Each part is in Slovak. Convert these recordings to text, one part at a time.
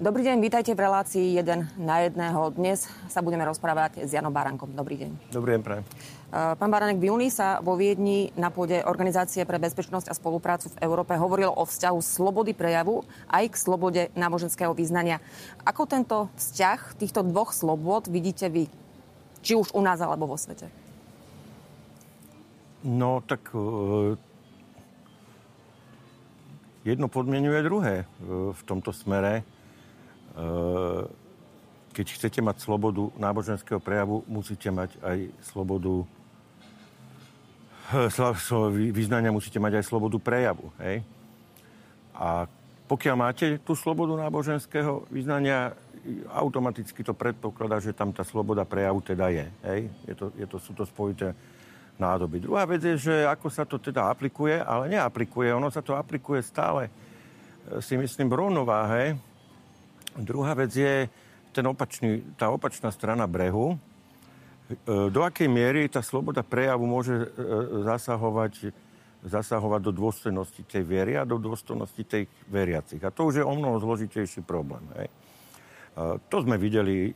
Dobrý deň, vítajte v relácii 1:1. Dnes sa budeme rozprávať s Janom Baránkom. Dobrý deň. Dobrý deň, prajem. Pán Baránek, v júni sa vo Viedni na pôde Organizácie pre bezpečnosť a spoluprácu v Európe hovorilo o vzťahu slobody prejavu aj k slobode náboženského vyznania. Ako tento vzťah týchto dvoch slobôd vidíte vy? Či už u nás, alebo vo svete? No, tak jedno podmienuje druhé v tomto smere. Keď chcete mať slobodu náboženského prejavu, musíte mať aj slobodu vyznania, musíte mať aj slobodu prejavu. Hej? A pokiaľ máte tú slobodu náboženského vyznania, automaticky to predpokladá, že tam tá sloboda prejavu teda je. Hej? Sú to spojité nádoby. Druhá vec je, že ako sa to teda aplikuje, ale neaplikuje. Ono sa to aplikuje stále, si myslím, v rovnováhe. Druhá vec je tá opačná strana brehu. Do akej miery tá sloboda prejavu môže zasahovať do dôstojnosti tej viery a do dôstojnosti tej veriacich. A to už je o mnoho zložitejší problém. Hej. To sme videli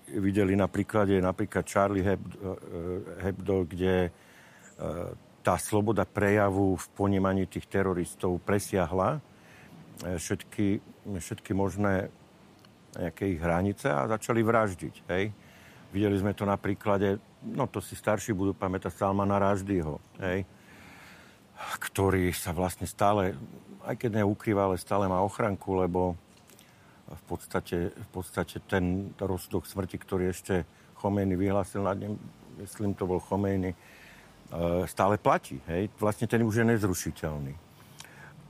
na príklade Charlie Hebdo, kde tá sloboda prejavu v ponímaní tých teroristov presiahla všetky možné nejaké ich hranice a začali vraždiť. Hej. Videli sme to na príklade, no to si starší budú pamätať, Salmana Rushdieho, hej, ktorý sa vlastne stále, aj keď neukrýva, ale stále má ochranku, lebo v podstate ten rozsudok smrti, ktorý ešte Chomejní vyhlásil nad ním, myslím, to bol Chomejní, stále platí. Hej. Vlastne ten už je nezrušiteľný.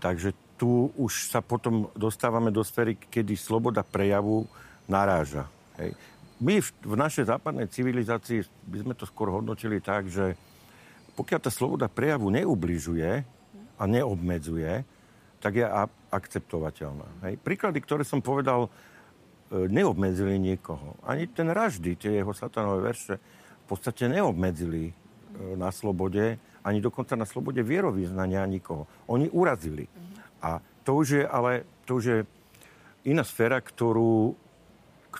Takže tu už sa potom dostávame do sféry, kedy sloboda prejavu naráža. Hej. My v našej západnej civilizácii by sme to skôr hodnotili tak, že pokiaľ tá sloboda prejavu neubližuje a neobmedzuje, tak je akceptovateľná. Hej. Príklady, ktoré som povedal, neobmedzili niekoho. Ani ten Rushdie, tie jeho satanové verše, v podstate neobmedzili na slobode, ani dokonca na slobode vierovyznania nikoho. Oni urazili. A to už je, ale to už je iná sféra, ktorú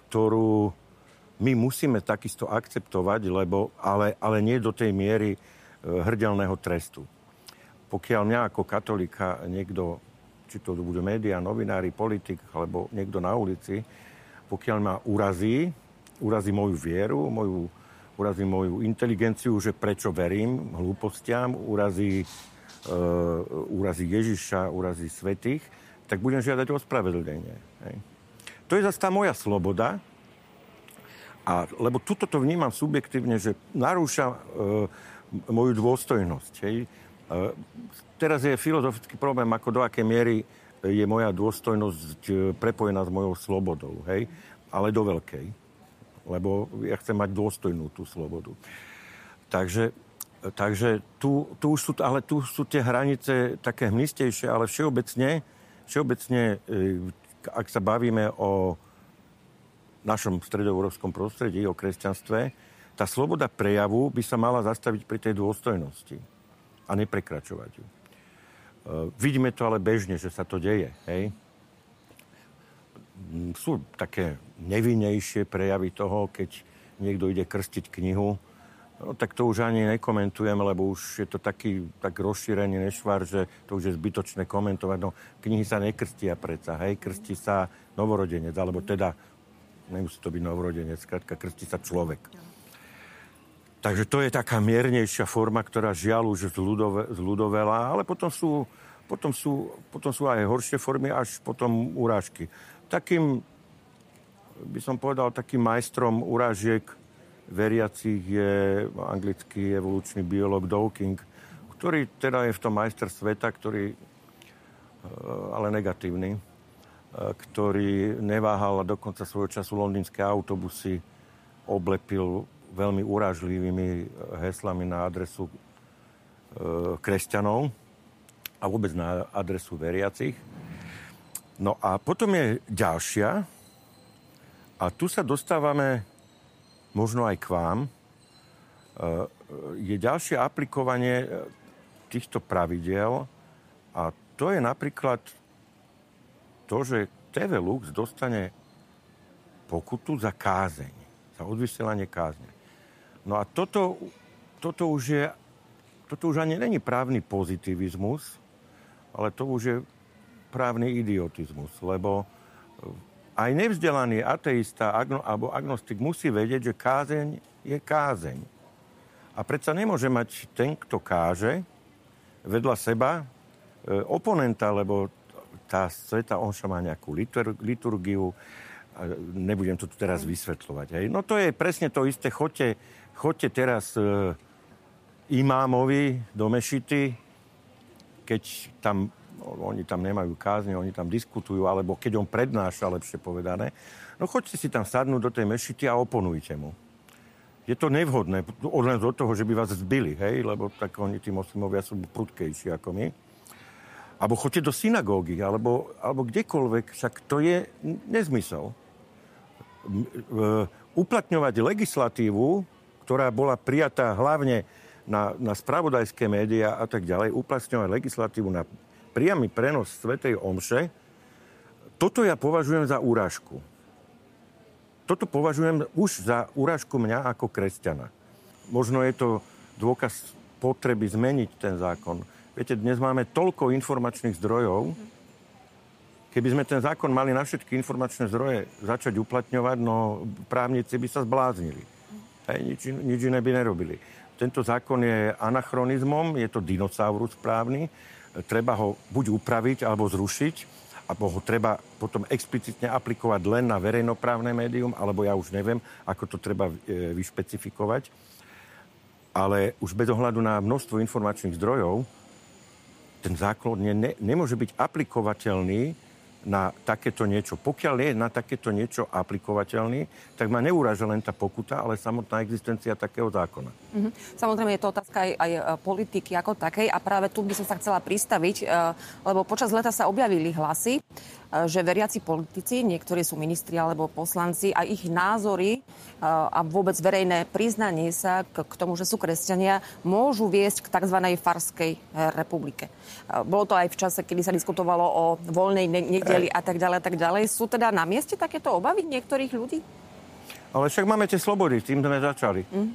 my musíme takisto akceptovať, lebo, ale nie do tej miery hrdelného trestu. Pokiaľ mňa ako katolíka niekto, či to budú médiá, novinári, politik, alebo niekto na ulici, pokiaľ ma urazí moju vieru, urazí moju inteligenciu, že prečo verím hlúpostiam, urazí Ježiša, urazí svätých, tak budem žiadať ospravedlnenie. Hej. To je zase tá moja sloboda, lebo tuto to vnímam subjektívne, že narúša moju dôstojnosť. Hej. Teraz je filozofický problém, ako do akej miery je moja dôstojnosť prepojená s mojou slobodou. Hej. Ale do veľkej, lebo ja chcem mať dôstojnú tú slobodu. Takže tu sú tie hranice také hmlistejšie, ale všeobecne, ak sa bavíme o našom stredoeurópskom prostredí, o kresťanstve, tá sloboda prejavu by sa mala zastaviť pri tej dôstojnosti a neprekračovať ju. Vidíme to ale bežne, že sa to deje. Hej? Sú také nevinnejšie prejavy toho, keď niekto ide krstiť knihu. No, tak to už ani nekomentujem, lebo už je to tak rozšírený nešvar, že to už je zbytočné komentovať. No, knihy sa nekrstia predsa, hej, krstí sa novorodenec, alebo teda, nemusí to byť novorodenec, skrátka, krstí sa človek. Takže to je taká miernejšia forma, ktorá žiaľ už zľudovela, ale potom sú aj horšie formy, až potom urážky. Takým, by som povedal, takým majstrom urážiek veriacich je anglický evolučný biológ Dawkins, ktorý teda je v tom majster sveta, ktorý, ale negatívny, ktorý neváhal a dokonca svojho času londýnske autobusy oblepil veľmi urážlivými heslami na adresu kresťanov a vôbec na adresu veriacich. No a potom je ďalšia a tu sa dostávame možno aj k vám, je ďalšie aplikovanie týchto pravidiel a to je napríklad to, že TV Lux dostane pokutu za kázeň, za odvysielanie kázne. No a toto už ani není právny pozitivizmus, ale to už je právny idiotizmus, lebo aj nevzdelaný ateista alebo agnostik musí vedieť, že kázeň je kázeň. A predsa nemôže mať ten, kto káže, vedľa seba oponenta, lebo tá sveta, on sa má nejakú liturgiu, nebudem to tu teraz vysvetľovať. Hej. No to je presne to isté. Chodte teraz imámovi do mešity, keď tam, oni tam nemajú kázne, oni tam diskutujú, alebo keď on prednáša, lepšie povedané, no chodte si tam sadnúť do tej mešity a oponujte mu. Je to nevhodné, odlen od toho, že by vás zbili, hej, lebo tak oni, tí moslimovia, sú prudkejší ako my. Alebo chodte do synagógy, alebo kdekoľvek, však to je nezmysel. Uplatňovať legislatívu, ktorá bola prijatá hlavne na spravodajské médiá a tak ďalej, uplatňovať legislatívu na priamy prenos svätej omše, toto ja považujem za úražku. Toto považujem už za úražku mňa ako kresťana. Možno je to dôkaz potreby zmeniť ten zákon. Viete, dnes máme toľko informačných zdrojov, keby sme ten zákon mali na všetky informačné zdroje začať uplatňovať, no právnici by sa zbláznili. Hej, nič iné by nerobili. Tento zákon je anachronizmom, je to dinosaurus právny, treba ho buď upraviť, alebo zrušiť, alebo ho treba potom explicitne aplikovať len na verejnoprávne médium, alebo ja už neviem, ako to treba vyšpecifikovať. Ale už bez ohľadu na množstvo informačných zdrojov, ten zákon nemôže byť aplikovateľný na takéto niečo. Pokiaľ je na takéto niečo aplikovateľný, tak ma neuráža len tá pokuta, ale samotná existencia takého zákona. Mm-hmm. Samozrejme, je to otázka aj politiky ako takej a práve tu by som sa chcela pristaviť, lebo počas leta sa objavili hlasy, že veriaci politici, niektorí sú ministri alebo poslanci a ich názory a vôbec verejné priznanie sa k tomu, že sú kresťania, môžu viesť k tzv. Farskej republike. Bolo to aj v čase, kedy sa diskutovalo o voľnej niekde a tak ďalej. Sú teda na mieste takéto obavy niektorých ľudí? Ale však máme tie slobody, tým sme začali. Mm.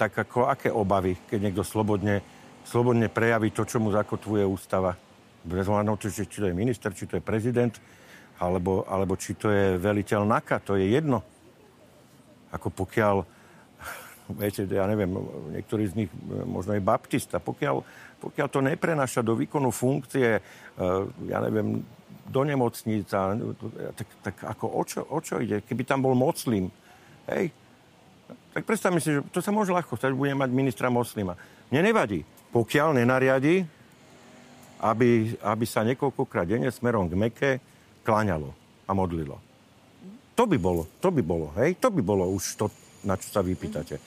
Tak ako aké obavy, keď niekto slobodne prejaví to, čo mu zakotvuje ústava. Bez hľadu, či to je minister, či to je prezident, alebo či to je veliteľ NAKA, to je jedno. Ako pokiaľ, viete, ja neviem, niektorý z nich možno je baptista, pokiaľ to neprenáša do výkonu funkcie, ja neviem, do nemocníc, tak ako o čo ide? Keby tam bol moslim, hej? Tak predstavme si, že to sa môže ľahko stať, budeme mať ministra moslima. Mne nevadí, pokiaľ nenariadi, aby sa niekoľkokrát denne smerom k Meke kláňalo a modlilo. To by bolo, hej? To by bolo už to, na čo sa vypýtate.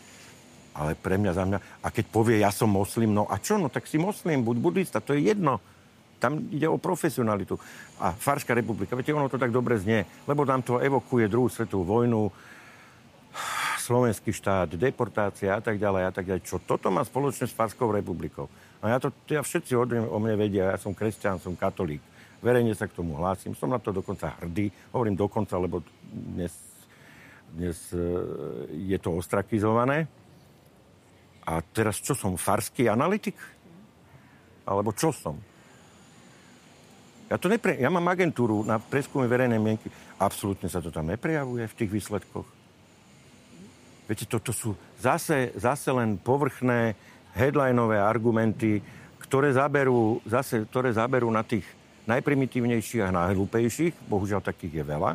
Ale pre mňa, za mňa... A keď povie, ja som moslim, no a čo? No tak si moslim, buď budista, to je jedno. Tam ide o profesionalitu. A Farská republika, viete, ono to tak dobre znie, lebo nám to evokuje druhú svetovú vojnu, slovenský štát, deportácia a tak ďalej. Čo toto má spoločne s Farskou republikou? No ja všetci o mne vedia, ja som kresťan, som katolík. Verejne sa k tomu hlásim, som na to dokonca hrdý. Hovorím dokonca, lebo dnes je to ostrakizované. A teraz čo som, farský analytik? Alebo čo som? Ja mám agentúru na prieskume verejnej mienky. Absolútne sa to tam neprejavuje v tých výsledkoch. Viete, toto sú zase len povrchné headlineové argumenty, ktoré zaberú na tých najprimitívnejších a najhlúpejších. Bohužiaľ, takých je veľa.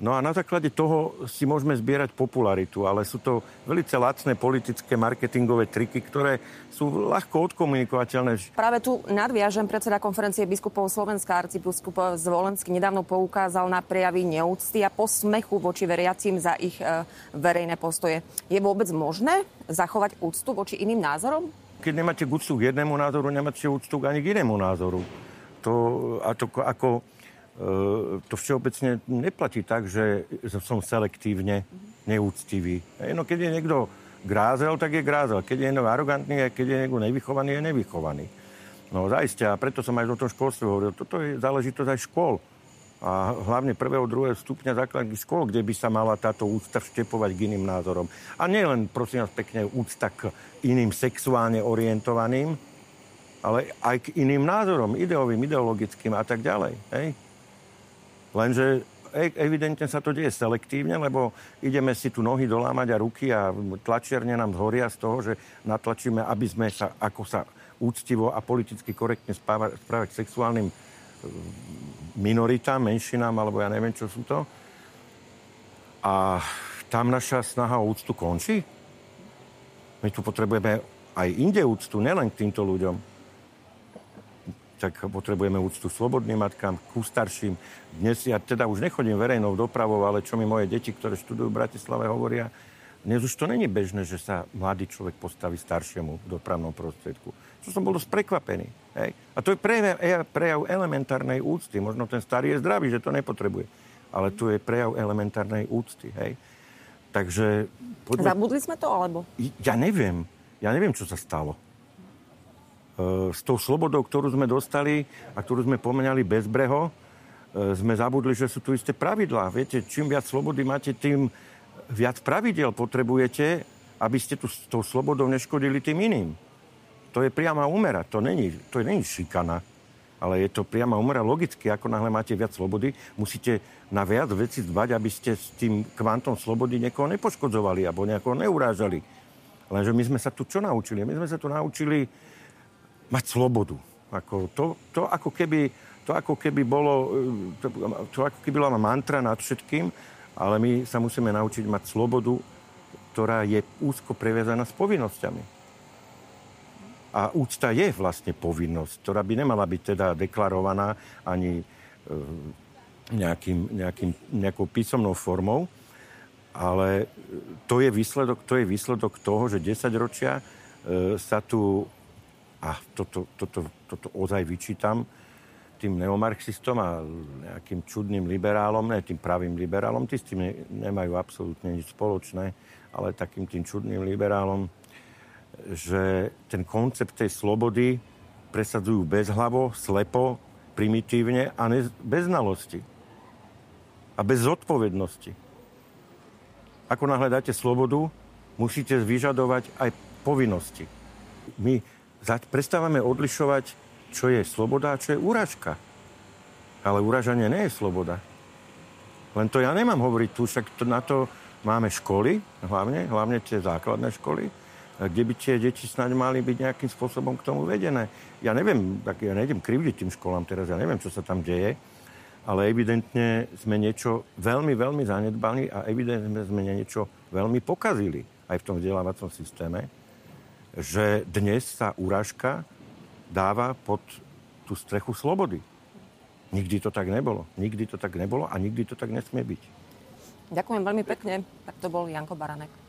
No a na základe toho si môžeme zbierať popularitu, ale sú to veľmi lacné politické marketingové triky, ktoré sú ľahko odkomunikovateľné. Práve tu nadviažem, predseda konferencie biskupov Slovenska, arcibiskup Zvolenský, nedávno poukázal na prejavy neúcty a posmechu voči veriacím za ich verejné postoje. Je vôbec možné zachovať úctu voči iným názorom? Keď nemáte úctu k jednému názoru, nemáte úctu ani k inému názoru. To všeobecne neplatí tak, že som selektívne neúctivý. No keď je niekto grázel, tak je grázel. Keď je niekto arogantný, keď je niekto nevychovaný, je nevychovaný. No zaiste, a preto som aj o tom školstve hovoril. Toto je záležitosť aj škôl. a hlavne prvého, druhého stupňa základných škôl, kde by sa mala táto úcta vštepovať k iným názorom. A nie len, prosím vás pekne, úcta k iným sexuálne orientovaným, ale aj k iným názorom, ideovým, ideologickým a tak ďalej. Hej? Lenže evidentne sa to deje selektívne, lebo ideme si tu nohy dolámať a ruky a tlačiarne nám zhoria z toho, že natlačíme, aby sme sa, ako sa úctivo a politicky korektne správať k sexuálnym minoritám, menšinám, alebo ja neviem, čo sú to. A tam naša snaha o úctu končí. My tu potrebujeme aj inde úctu, nielen k týmto ľuďom. Tak potrebujeme úctu slobodným matkám, ku starším. Dnes ja teda už nechodím verejnou dopravou, ale čo mi moje deti, ktoré študujú v Bratislave, hovoria, dnes už to není bežné, že sa mladý človek postaví staršiemu v dopravnom prostriedku. Čo som bol dosť prekvapený. Hej? A to je prejav elementárnej úcty. Možno ten starý je zdravý, že to nepotrebuje. Ale tu je prejav elementárnej úcty. Hej? Takže... Zabudli sme to, alebo? Ja neviem, čo sa stalo. S tou slobodou, ktorú sme dostali a ktorú sme pomenali bezbreho, sme zabudli, že sú tu isté pravidlá. Viete, čím viac slobody máte, tým viac pravidiel potrebujete, aby ste tu s tou slobodou neškodili tým iným. To je priama úmera. To není šikana, ale je to priama úmera logicky. Ako náhle máte viac slobody, musíte na viac veci dbať, aby ste s tým kvantom slobody niekoho nepoškodzovali alebo niekoho neurážali. Lenže my sme sa tu čo naučili? My sme sa tu naučili mať slobodu. Ako to ako keby bola mantra nad všetkým, ale my sa musíme naučiť mať slobodu, ktorá je úzko previazaná s povinnosťami. A úcta je vlastne povinnosť, ktorá by nemala byť teda deklarovaná ani nejakou písomnou formou, ale to je výsledok toho, že 10 ročia sa tu, a toto ozaj vyčítam, tým neomarxistom a nejakým čudným liberálom, ne tým pravým liberálom, tí s tým nemajú absolútne nič spoločné, ale takým tým čudným liberálom, že ten koncept tej slobody presadzujú bezhlavo, slepo, primitívne a bez znalosti. A bez zodpovednosti. Ako náhle dáte slobodu, musíte vyžadovať aj povinnosti. My prestávame odlišovať, čo je sloboda a čo je urážka. Ale urážanie nie je sloboda. Len to ja nemám hovoriť tu, však na to máme školy, hlavne tie základné školy, kde by tie deti snáď mali byť nejakým spôsobom k tomu vedené. Ja neviem, tak ja nejdem krivdiť tým školám teraz, ja neviem, čo sa tam deje, ale evidentne sme niečo veľmi, veľmi zanedbali a evidentne sme niečo veľmi pokazili aj v tom vzdelávacom systéme, že dnes sa urážka dáva pod tú strechu slobody. Nikdy to tak nebolo. Nikdy to tak nebolo a nikdy to tak nesmie byť. Ďakujem veľmi pekne. Tak to bol Janko Baránek.